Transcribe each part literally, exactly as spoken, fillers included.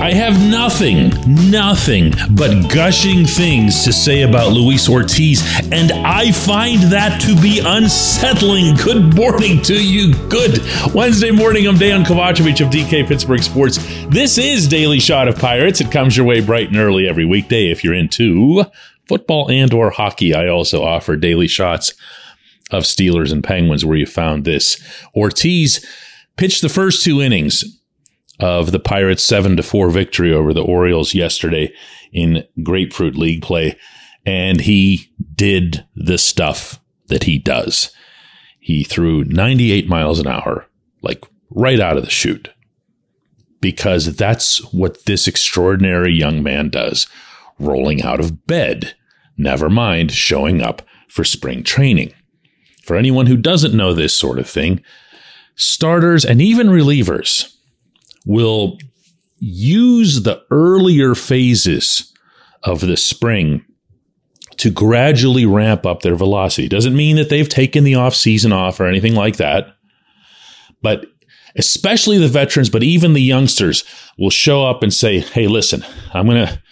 I have nothing, nothing but gushing things to say about Luis Ortiz, and I find that to be unsettling. Good morning to you. Good Wednesday morning. I'm Dan Kovacevic of D K Pittsburgh Sports. This is Daily Shot of Pirates. It comes your way bright and early every weekday if you're into football and or hockey. I also offer Daily Shots of Steelers and Penguins, where you found this. Ortiz pitched the first two innings of the Pirates' seven to four victory over the Orioles yesterday in Grapefruit League play. And he did the stuff that he does. He threw ninety-eight miles an hour, like right out of the chute, because that's what this extraordinary young man does, rolling out of bed, never mind showing up for spring training. For anyone who doesn't know this sort of thing, starters and even relievers will use the earlier phases of the spring to gradually ramp up their velocity. Doesn't mean that they've taken the off season off or anything like that, but especially the veterans, but even the youngsters will show up and say, hey, listen, I'm going to,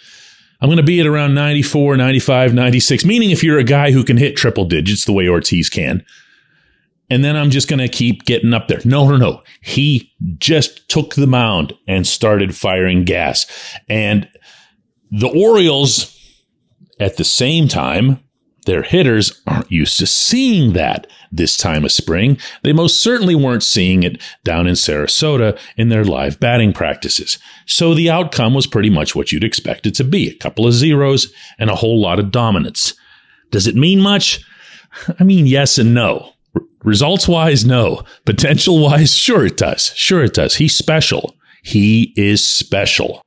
I'm going to be at around ninety-four, ninety-five, ninety-six, meaning if you're a guy who can hit triple digits the way Ortiz can, and then I'm just going to keep getting up there. No, no, no. He just took the mound and started firing gas. And the Orioles, at the same time, their hitters aren't used to seeing that this time of spring. They most certainly weren't seeing it down in Sarasota in their live batting practices. So the outcome was pretty much what you'd expect it to be. A couple of zeros and a whole lot of dominance. Does it mean much? I mean, yes and no. Results-wise, no. Potential-wise, sure it does. Sure it does. He's special. He is special.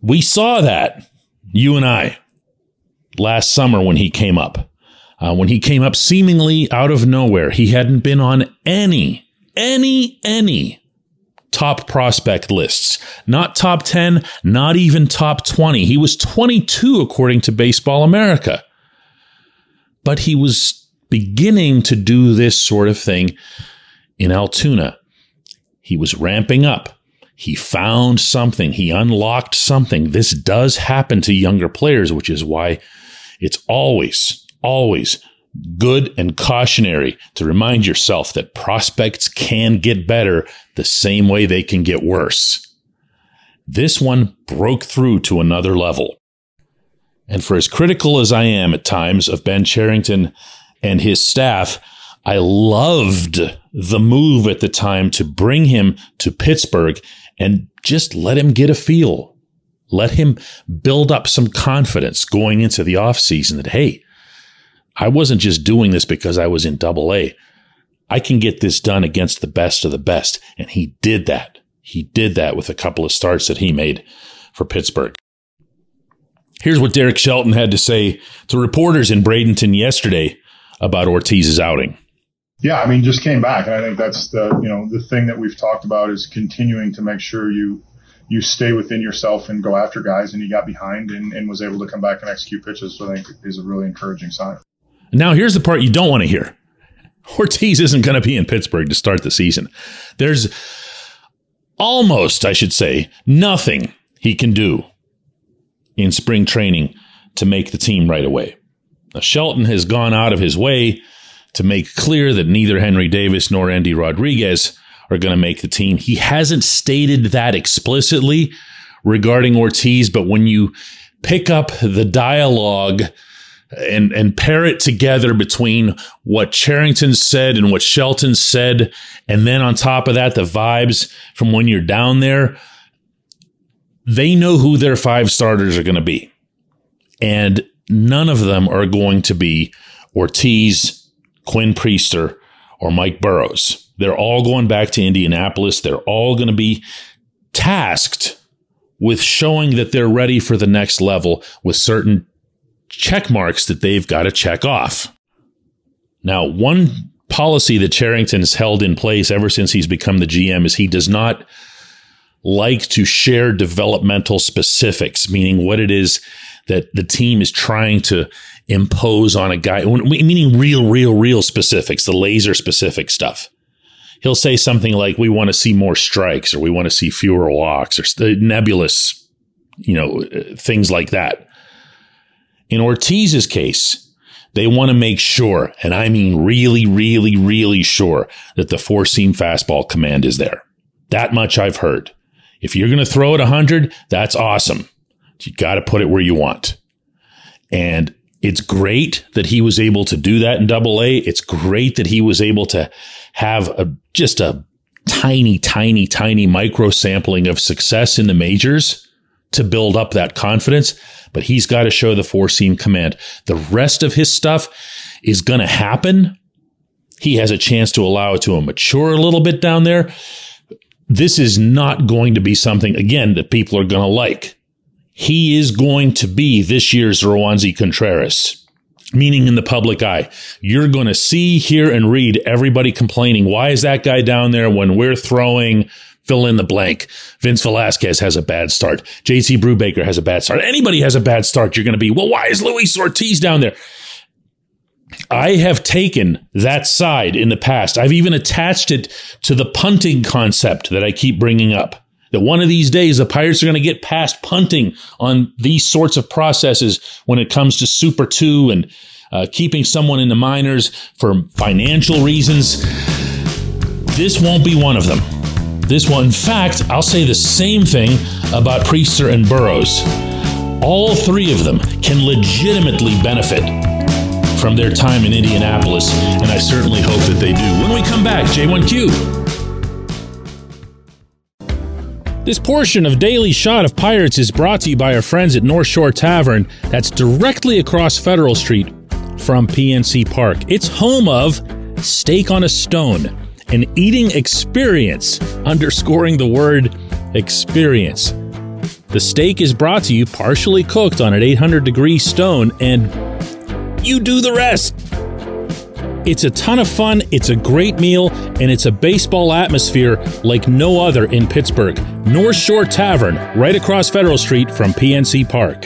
We saw that, you and I, last summer when he came up. Uh, when he came up seemingly out of nowhere, he hadn't been on any, any, any top prospect lists. Not top ten, not even top twenty. He was twenty-two according to Baseball America. But he was beginning to do this sort of thing in Altoona. He was ramping up. He found something. He unlocked something. This does happen to younger players, which is why it's always, always good and cautionary to remind yourself that prospects can get better the same way they can get worse. This one broke through to another level. And for as critical as I am at times of Ben Charrington and his staff, I loved the move at the time to bring him to Pittsburgh and just let him get a feel. Let him build up some confidence going into the offseason that, hey, I wasn't just doing this because I was in double A. I can get this done against the best of the best. And he did that. He did that with a couple of starts that he made for Pittsburgh. Here's what Derek Shelton had to say to reporters in Bradenton yesterday about Ortiz's outing. Yeah, I mean, just came back. And I think that's the, you know, the thing that we've talked about is continuing to make sure you you stay within yourself and go after guys. And he got behind and, and was able to come back and execute pitches, which I think is a really encouraging sign. Now, here's the part you don't want to hear. Ortiz isn't going to be in Pittsburgh to start the season. There's almost, I should say, nothing he can do in spring training to make the team right away. Now, Shelton has gone out of his way to make clear that neither Henry Davis nor Andy Rodriguez are going to make the team. He hasn't stated that explicitly regarding Ortiz, but when you pick up the dialogue and, and pair it together between what Charrington said and what Shelton said, and then on top of that, the vibes from when you're down there, they know who their five starters are going to be. And none of them are going to be Ortiz, Quinn Priester, or Mike Burroughs. They're all going back to Indianapolis. They're all going to be tasked with showing that they're ready for the next level with certain check marks that they've got to check off. Now, one policy that Charrington's held in place ever since he's become the G M is he does not like to share developmental specifics, meaning what it is that the team is trying to impose on a guy, meaning real, real, real specifics, the laser specific stuff. He'll say something like, we want to see more strikes, or we want to see fewer walks, or nebulous, you know, things like that. In Ortiz's case, they want to make sure, and I mean really, really, really sure, that the four-seam fastball command is there. That much I've heard. If you're going to throw it one hundred, that's awesome. You got to put it where you want. And it's great that he was able to do that in Double A. It's great that he was able to have a, just a tiny, tiny, tiny micro sampling of success in the majors to build up that confidence. But he's got to show the four-seam command. The rest of his stuff is going to happen. He has a chance to allow it to mature a little bit down there. This is not going to be something, again, that people are going to like. He is going to be this year's Rowanzi Contreras, meaning in the public eye. You're going to see, hear, and read everybody complaining, why is that guy down there when we're throwing fill in the blank? Vince Velasquez has a bad start. J C. Brubaker has a bad start. Anybody has a bad start, you're going to be, well, why is Luis Ortiz down there? I have taken that side in the past. I've even attached it to the punting concept that I keep bringing up. That one of these days, the Pirates are going to get past punting on these sorts of processes when it comes to Super two and uh, keeping someone in the minors for financial reasons. This won't be one of them. This one, in fact, I'll say the same thing about Priester and Burroughs. All three of them can legitimately benefit from their time in Indianapolis, and I certainly hope that they do. When we come back, J one Q. This portion of Daily Shot of Pirates is brought to you by our friends at North Shore Tavern, that's directly across Federal Street from P N C Park. It's home of Steak on a Stone, an eating experience, underscoring the word experience. The steak is brought to you partially cooked on an eight hundred degree stone, and you do the rest. It's a ton of fun, it's a great meal, and it's a baseball atmosphere like no other in Pittsburgh. North Shore Tavern, right across Federal Street from P N C Park.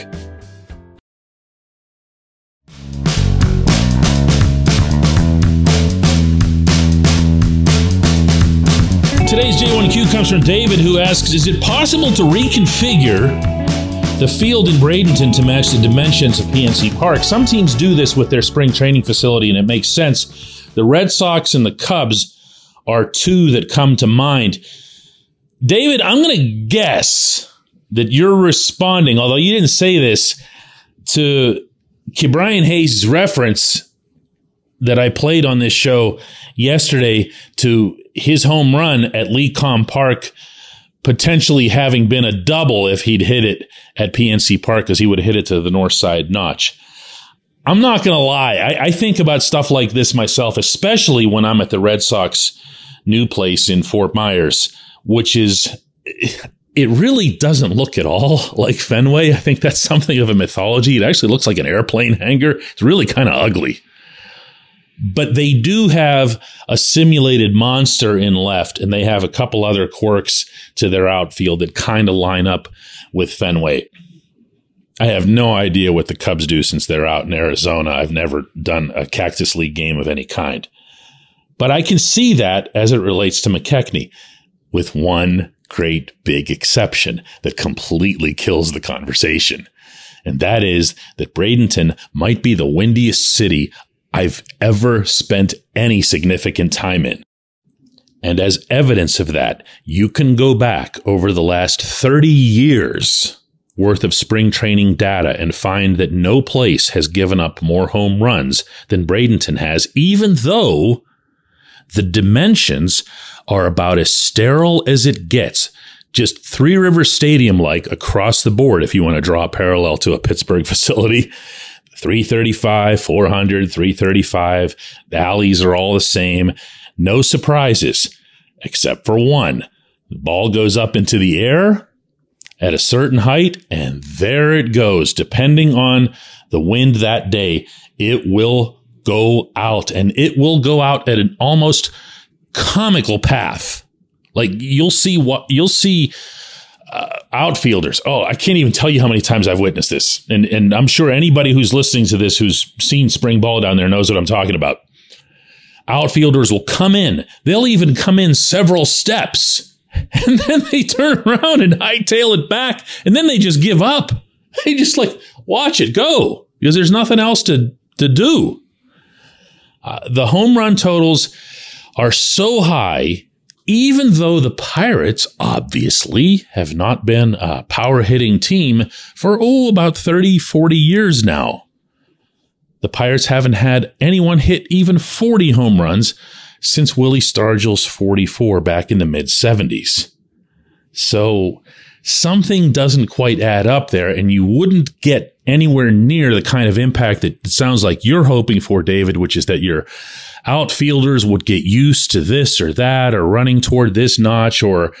Today's J one Q comes from David, who asks, is it possible to reconfigure the field in Bradenton to match the dimensions of P N C Park? Some teams do this with their spring training facility, and it makes sense. The Red Sox and the Cubs are two that come to mind. David, I'm going to guess that you're responding, although you didn't say this, to Brian Hayes' reference that I played on this show yesterday to his home run at LECOM Park, potentially having been a double if he'd hit it at P N C Park, because he would have hit it to the north side notch. I'm not going to lie. I, I think about stuff like this myself, especially when I'm at the Red Sox new place in Fort Myers, which is, it really doesn't look at all like Fenway. I think that's something of a mythology. It actually looks like an airplane hangar. It's really kind of ugly. But they do have a simulated monster in left, and they have a couple other quirks to their outfield that kind of line up with Fenway. I have no idea what the Cubs do since they're out in Arizona. I've never done a Cactus League game of any kind. But I can see that as it relates to McKechnie, with one great big exception that completely kills the conversation. And that is that Bradenton might be the windiest city I've ever spent any significant time in. And as evidence of that, you can go back over the last thirty years worth of spring training data and find that no place has given up more home runs than Bradenton has, even though the dimensions are about as sterile as it gets. Just Three Rivers Stadium-like across the board, if you want to draw a parallel to a Pittsburgh facility. three thirty-five, four hundred, three thirty-five. The alleys are all the same. No surprises, except for one. The ball goes up into the air at a certain height, and there it goes. Depending on the wind that day, it will go out, and it will go out at an almost comical path. Like, you'll see what you'll see uh, outfielders. Oh, I can't even tell you how many times I've witnessed this. And, and I'm sure anybody who's listening to this who's seen spring ball down there knows what I'm talking about. Outfielders will come in. They'll even come in several steps, and then they turn around and hightail it back, and then they just give up. They just like watch it go because there's nothing else to, to do. Uh, the home run totals are so high, even though the Pirates obviously have not been a power-hitting team for, oh, about thirty, forty years now. The Pirates haven't had anyone hit even forty home runs since Willie Stargell's forty-four back in the mid-seventies. So something doesn't quite add up there, and you wouldn't get anywhere near the kind of impact that it sounds like you're hoping for, David, which is that your outfielders would get used to this or that, or running toward this notch, or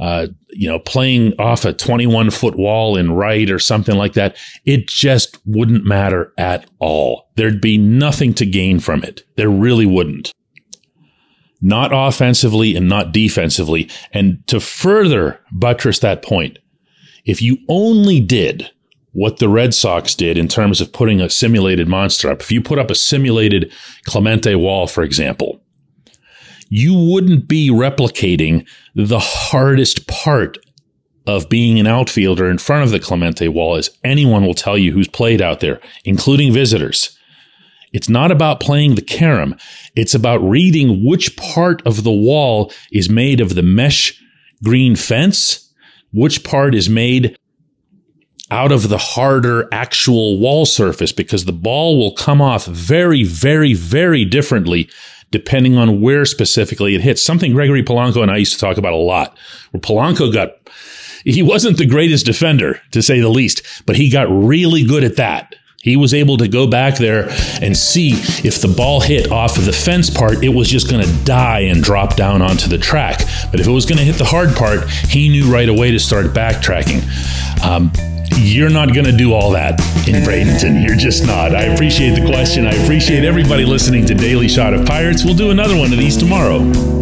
uh, you know, playing off a twenty-one foot wall in right or something like that. It just wouldn't matter at all. There'd be nothing to gain from it. There really wouldn't. Not offensively and not defensively. And to further buttress that point, if you only did what the Red Sox did in terms of putting a simulated monster up, if you put up a simulated Clemente wall, for example, you wouldn't be replicating the hardest part of being an outfielder in front of the Clemente wall, as anyone will tell you who's played out there, including visitors. It's not about playing the carom. It's about reading which part of the wall is made of the mesh green fence, which part is made out of the harder actual wall surface, because the ball will come off very, very, very differently depending on where specifically it hits. Something Gregory Polanco and I used to talk about a lot, where Polanco got, he wasn't the greatest defender, to say the least, but he got really good at that. He was able to go back there and see if the ball hit off of the fence part, it was just going to die and drop down onto the track. But if it was going to hit the hard part, he knew right away to start backtracking. Um, you're not going to do all that in Bradenton. You're just not. I appreciate the question. I appreciate everybody listening to Daily Shot of Pirates. We'll do another one of these tomorrow.